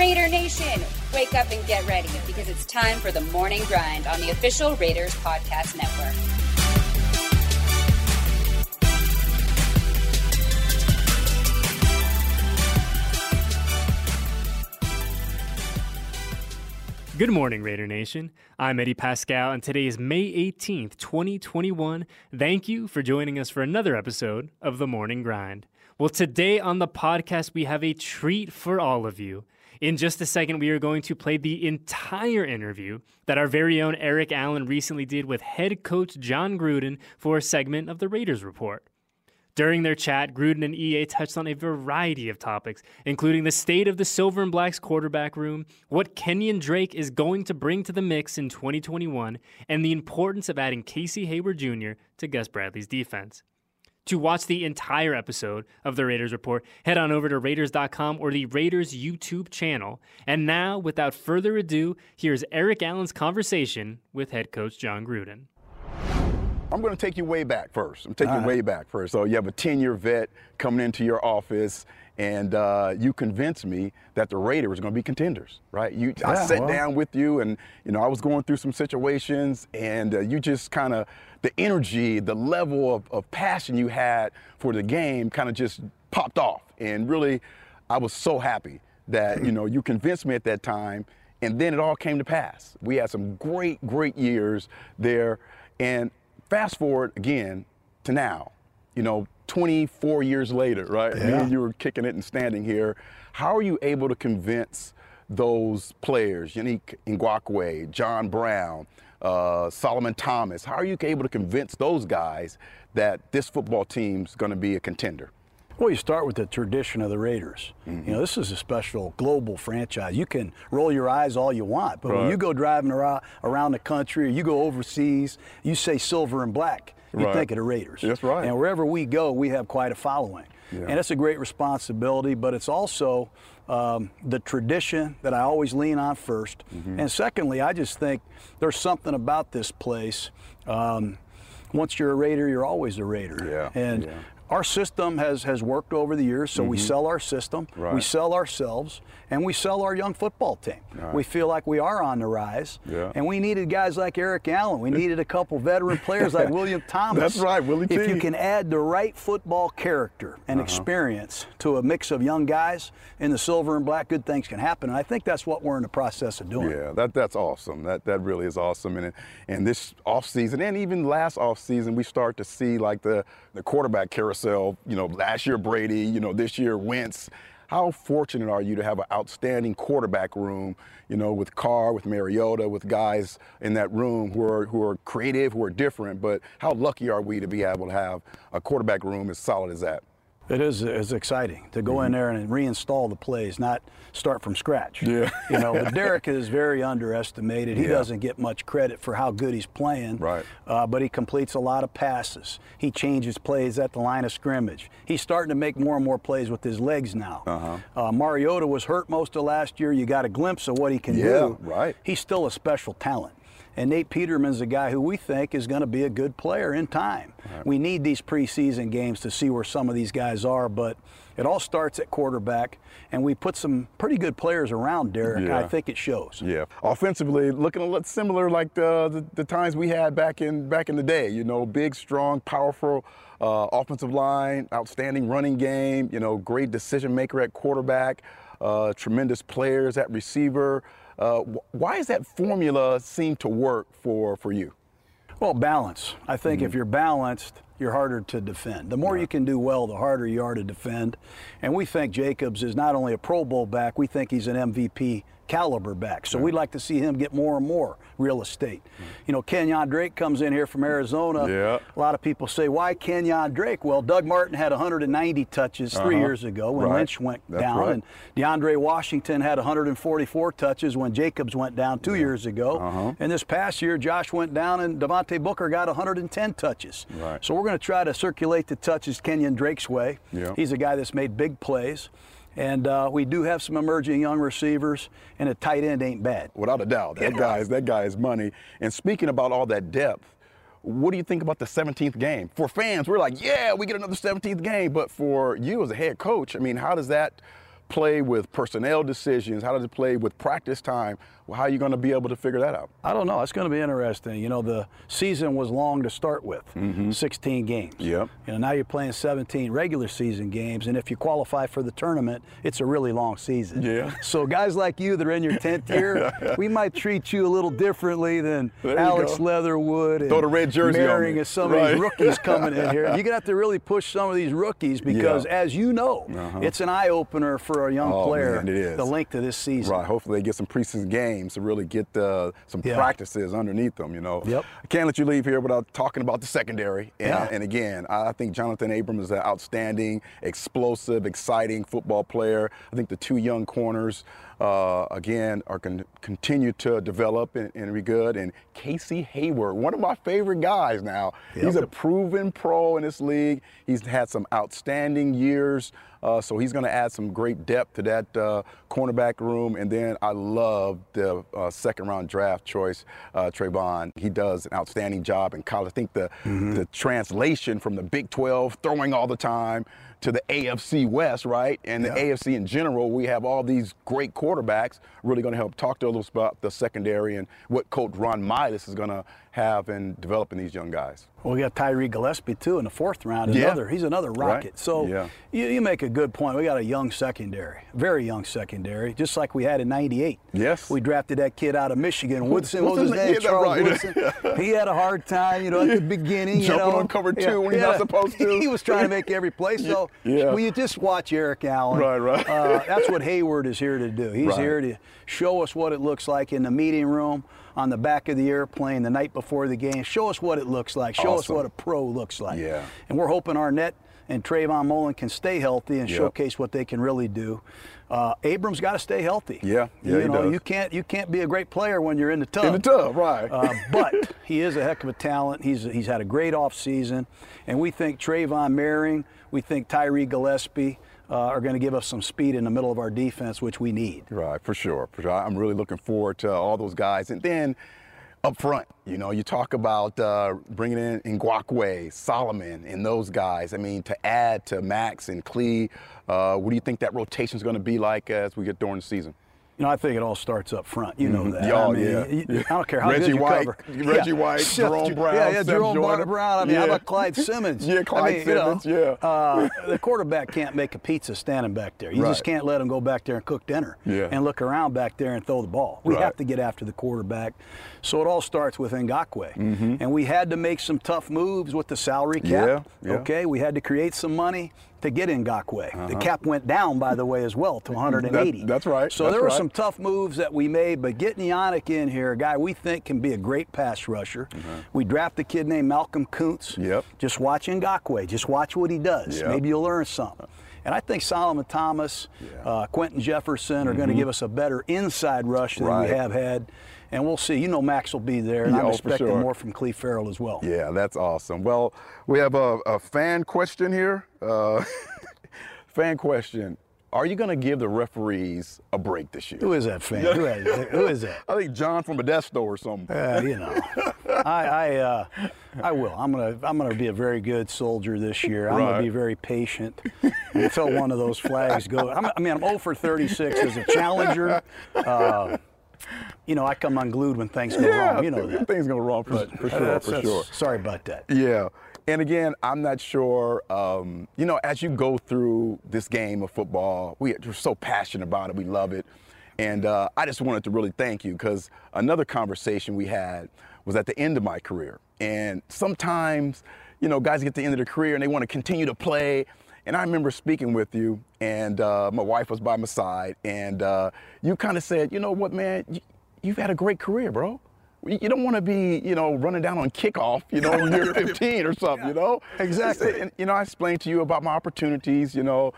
Raider Nation, wake up and get ready because it's time for The Morning Grind on the official Raiders Podcast Network. Good morning, Raider Nation. I'm Eddie Pascal, and today is May 18th, 2021. Thank you for joining us for another episode of The Morning Grind. Well, today on the podcast, we have a treat for all of you. In just a second, we are going to play the entire interview that our very own Eric Allen recently did with head coach Jon Gruden for a segment of the Raiders Report. During their chat, Gruden and EA touched on a variety of topics, including the state of the Silver and Black's quarterback room, what Kenyan Drake is going to bring to the mix in 2021, and the importance of adding Casey Hayward Jr. to Gus Bradley's defense. To watch the entire episode of the Raiders Report, head on over to Raiders.com or the Raiders YouTube channel. And now, without further ado, here's Eric Allen's conversation with head coach Jon Gruden. I'm going to take you way back first. So you have a 10-year vet coming into your office, and you convinced me that the Raiders were going to be contenders, right? I sat down with you, and you know I was going through some situations, and you just kind of the energy, the level of passion you had for the game, kind of just popped off, and really, I was so happy that you know you convinced me at that time, and then it all came to pass. We had some great years there, and fast forward again to now, you know, 24 years later, right? Yeah. You were kicking it and standing here. How are you able to convince those players, Yannick Ngwakwe, John Brown, Solomon Thomas, how are you able to convince those guys that this football team's going to be a contender? Well, you start with the tradition of the Raiders. Mm-hmm. You know, this is a special global franchise. You can roll your eyes all you want, but when you go driving around the country or you go overseas, you say silver and black, you think of the Raiders. That's right. And wherever we go, we have quite a following. Yeah. And it's a great responsibility, but it's also the tradition that I always lean on first. Mm-hmm. And secondly, I just think there's something about this place. Once you're a Raider, you're always a Raider. Yeah. And our system has worked over the years, so we sell our system, we sell ourselves, and we sell our young football team. Right. We feel like we are on the rise, and we needed guys like Eric Allen. We needed a couple veteran players like William Thomas. That's right, Willie T. If you can add the right football character and experience to a mix of young guys in the silver and black, good things can happen, and I think that's what we're in the process of doing. Yeah, that's awesome. That really is awesome, and this offseason, and even last offseason, we start to see like the quarterback carousel. You know, last year Brady, you know, this year Wentz. How fortunate are you to have an outstanding quarterback room, you know, with Carr, with Mariota, with guys in that room who are creative, who are different, but how lucky are we to be able to have a quarterback room as solid as that? It is. It's exciting to go in there and reinstall the plays, not start from scratch. Yeah. You know, but Derek is very underestimated. He doesn't get much credit for how good he's playing. Right. But he completes a lot of passes. He changes plays at the line of scrimmage. He's starting to make more and more plays with his legs now. Mariota was hurt most of last year. You got a glimpse of what he can do. Right. He's still a special talent. And Nate Peterman's a guy who we think is going to be a good player in time. Right. We need these preseason games to see where some of these guys are, but it all starts at quarterback, and we put some pretty good players around Derek. Yeah. I think it shows. Yeah. Offensively, looking a lot similar like the times we had back in the day, you know, big, strong, powerful offensive line, outstanding running game, you know, great decision maker at quarterback, tremendous players at receiver. Why does that formula seem to work for you? Well, balance. I think if you're balanced, you're harder to defend. The more you can do well, the harder you are to defend. And we think Jacobs is not only a Pro Bowl back, we think he's an MVP caliber back. So we'd like to see him get more and more real estate. You know, Kenyan Drake comes in here from Arizona. Yeah. A lot of people say, why Kenyan Drake? Well, Doug Martin had 190 touches 3 years ago when Lynch went down. And DeAndre Washington had 144 touches when Jacobs went down 2 years ago. And this past year, Josh went down and Devontae Booker got 110 touches. Right. So we're going to try to circulate the touches Kenyan Drake's way. Yeah. He's a guy that's made big plays. And we do have some emerging young receivers, and a tight end ain't bad. Without a doubt, that guy is money. And speaking about all that depth, what do you think about the 17th game? For fans, we're like, yeah, we get another 17th game. But for you as a head coach, I mean, how does that play with personnel decisions? How does it play with practice time? Well, how are you going to be able to figure that out? I don't know. It's going to be interesting. You know, the season was long to start with, 16 games. Yep. You know, now you're playing 17 regular season games, and if you qualify for the tournament, it's a really long season. Yeah. So guys like you that are in your 10th year, we might treat you a little differently than Alex Leatherwood and marrying some of these rookies coming in here. You're going to have to really push some of these rookies because, as you know, it's an eye-opener for a young player, man, the length of this season. Right. Hopefully they get some preseason games to really get some practices underneath them, you know. Yep. I can't let you leave here without talking about the secondary. And, and again, I think Jonathan Abram is an outstanding, explosive, exciting football player. I think the two young corners, again, are going to continue to develop and be good. And Casey Hayward, one of my favorite guys now. Yep. He's a proven pro in this league. He's had some outstanding years, so he's going to add some great depth to that cornerback room. And then I love the second-round draft choice, Trayvon. He does an outstanding job in college. I think the translation from the Big 12, throwing all the time, to the AFC West, right? And the AFC in general, we have all these great quarterbacks. Really going to help talk to us about the secondary and what Coach Ron Midas is going to have in developing these young guys. Well, we got Tyree Gillespie, too, in the fourth round. He's another rocket. Right? So you make a good point. We got a young secondary, very young secondary, just like we had in '98. Yes. We drafted that kid out of Michigan, Woodson. What was his name? Charles Woodson. He had a hard time, you know, at the beginning. Jumping on cover two when he's not supposed to. He was trying to make every play. So will you just watch Eric Allen? Right. That's what Hayward is here to do. He's here to show us what it looks like in the meeting room, on the back of the airplane the night before the game. Show us what it looks like. Show us what a pro looks like. Yeah. And we're hoping Arnett and Trayvon Mullen can stay healthy and showcase what they can really do. Abram's got to stay healthy. You know, he does. You can't be a great player when you're in the tub. In the tub, right. But he is a heck of a talent. He's had a great offseason. And we think Trayvon marrying, we think Tyree Gillespie, are going to give us some speed in the middle of our defense, which we need. Right, for sure. I'm really looking forward to all those guys. And then up front, you know, you talk about bringing in Ngwakwe, Solomon, and those guys. I mean, to add to Max and Cleve, what do you think that rotation is going to be like as we get during the season? You know, I think it all starts up front. You know that. I mean, I don't care how good you cover. Reggie White, Jerome Brown, Jerome Brown. I mean, how about Clyde Simmons? Clyde Simmons. You know, the quarterback can't make a pizza standing back there. You just can't let him go back there and cook dinner and look around back there and throw the ball. We have to get after the quarterback. So it all starts with Ngakwe, and we had to make some tough moves with the salary cap. Okay, we had to create some money to get Ngakwe. The cap went down, by the way, as well, to 180. That's right. So there were some tough moves that we made, but getting Yannick in here, a guy we think can be a great pass rusher. We draft a kid named Malcolm Kuntz. Just watch Ngakwe. Just watch what he does. Maybe you'll learn something. And I think Solomon Thomas, Quentin Jefferson are going to give us a better inside rush than we have had. And we'll see. You know Max will be there, and I'm expecting more from Cleve Farrell as well. Yeah, that's awesome. Well, we have a fan question here. Fan question. Are you going to give the referees a break this year? Who is that fan? Who is that? I think John from a death store or something. You know, I will. I'm gonna be a very good soldier this year. I'm gonna be very patient until one of those flags goes. I'm 0 for 36 as a challenger. You know, I come unglued when things go wrong. You know that. Things go wrong for sure. Sorry about that. Yeah. And again, I'm not sure, you know, as you go through this game of football, we're so passionate about it. We love it. And I just wanted to really thank you, because another conversation we had was at the end of my career. And sometimes, you know, guys get to the end of their career and they want to continue to play. And I remember speaking with you, and my wife was by my side, and you kind of said, you know what, man, you've had a great career, bro. You don't want to be, you know, running down on kickoff, you know, near 15 or something, you know? Exactly. And, you know, I explained to you about my opportunities, you know,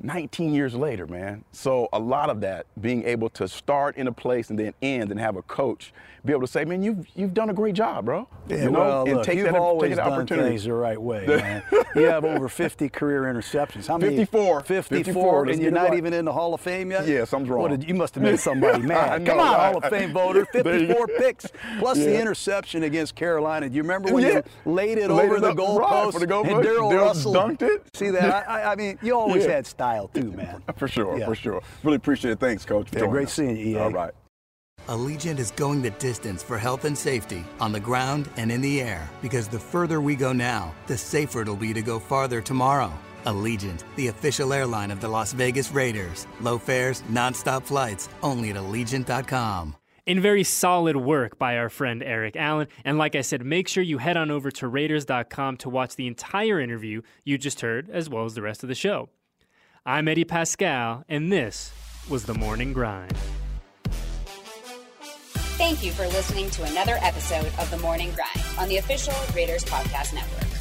19 years later, man. So a lot of that, being able to start in a place and then end and have a coach be able to say, man, you've done a great job, bro. Yeah, you know, well, and look, you've always done things the right way, man. You have over 50 career interceptions. How many? 54. 54, and you're not even in the Hall of Fame yet? Yeah, something's wrong. You must have made somebody mad. Come on, Hall of Fame voter, 54 picks, plus the interception against Carolina. Do you remember when you laid it over the goalpost and Darrell Russell dunked it? See that? I mean, you always had style. style too, man. For sure, for sure. Really appreciate it. Thanks, Coach. Yeah, great seeing you, EA. All right. Allegiant is going the distance for health and safety on the ground and in the air, because the further we go now, the safer it'll be to go farther tomorrow. Allegiant, the official airline of the Las Vegas Raiders. Low fares, nonstop flights, only at Allegiant.com. In very solid work by our friend Eric Allen. And like I said, make sure you head on over to Raiders.com to watch the entire interview you just heard, as well as the rest of the show. I'm Eddie Pascal, and this was The Morning Grind. Thank you for listening to another episode of The Morning Grind on the official Raiders Podcast Network.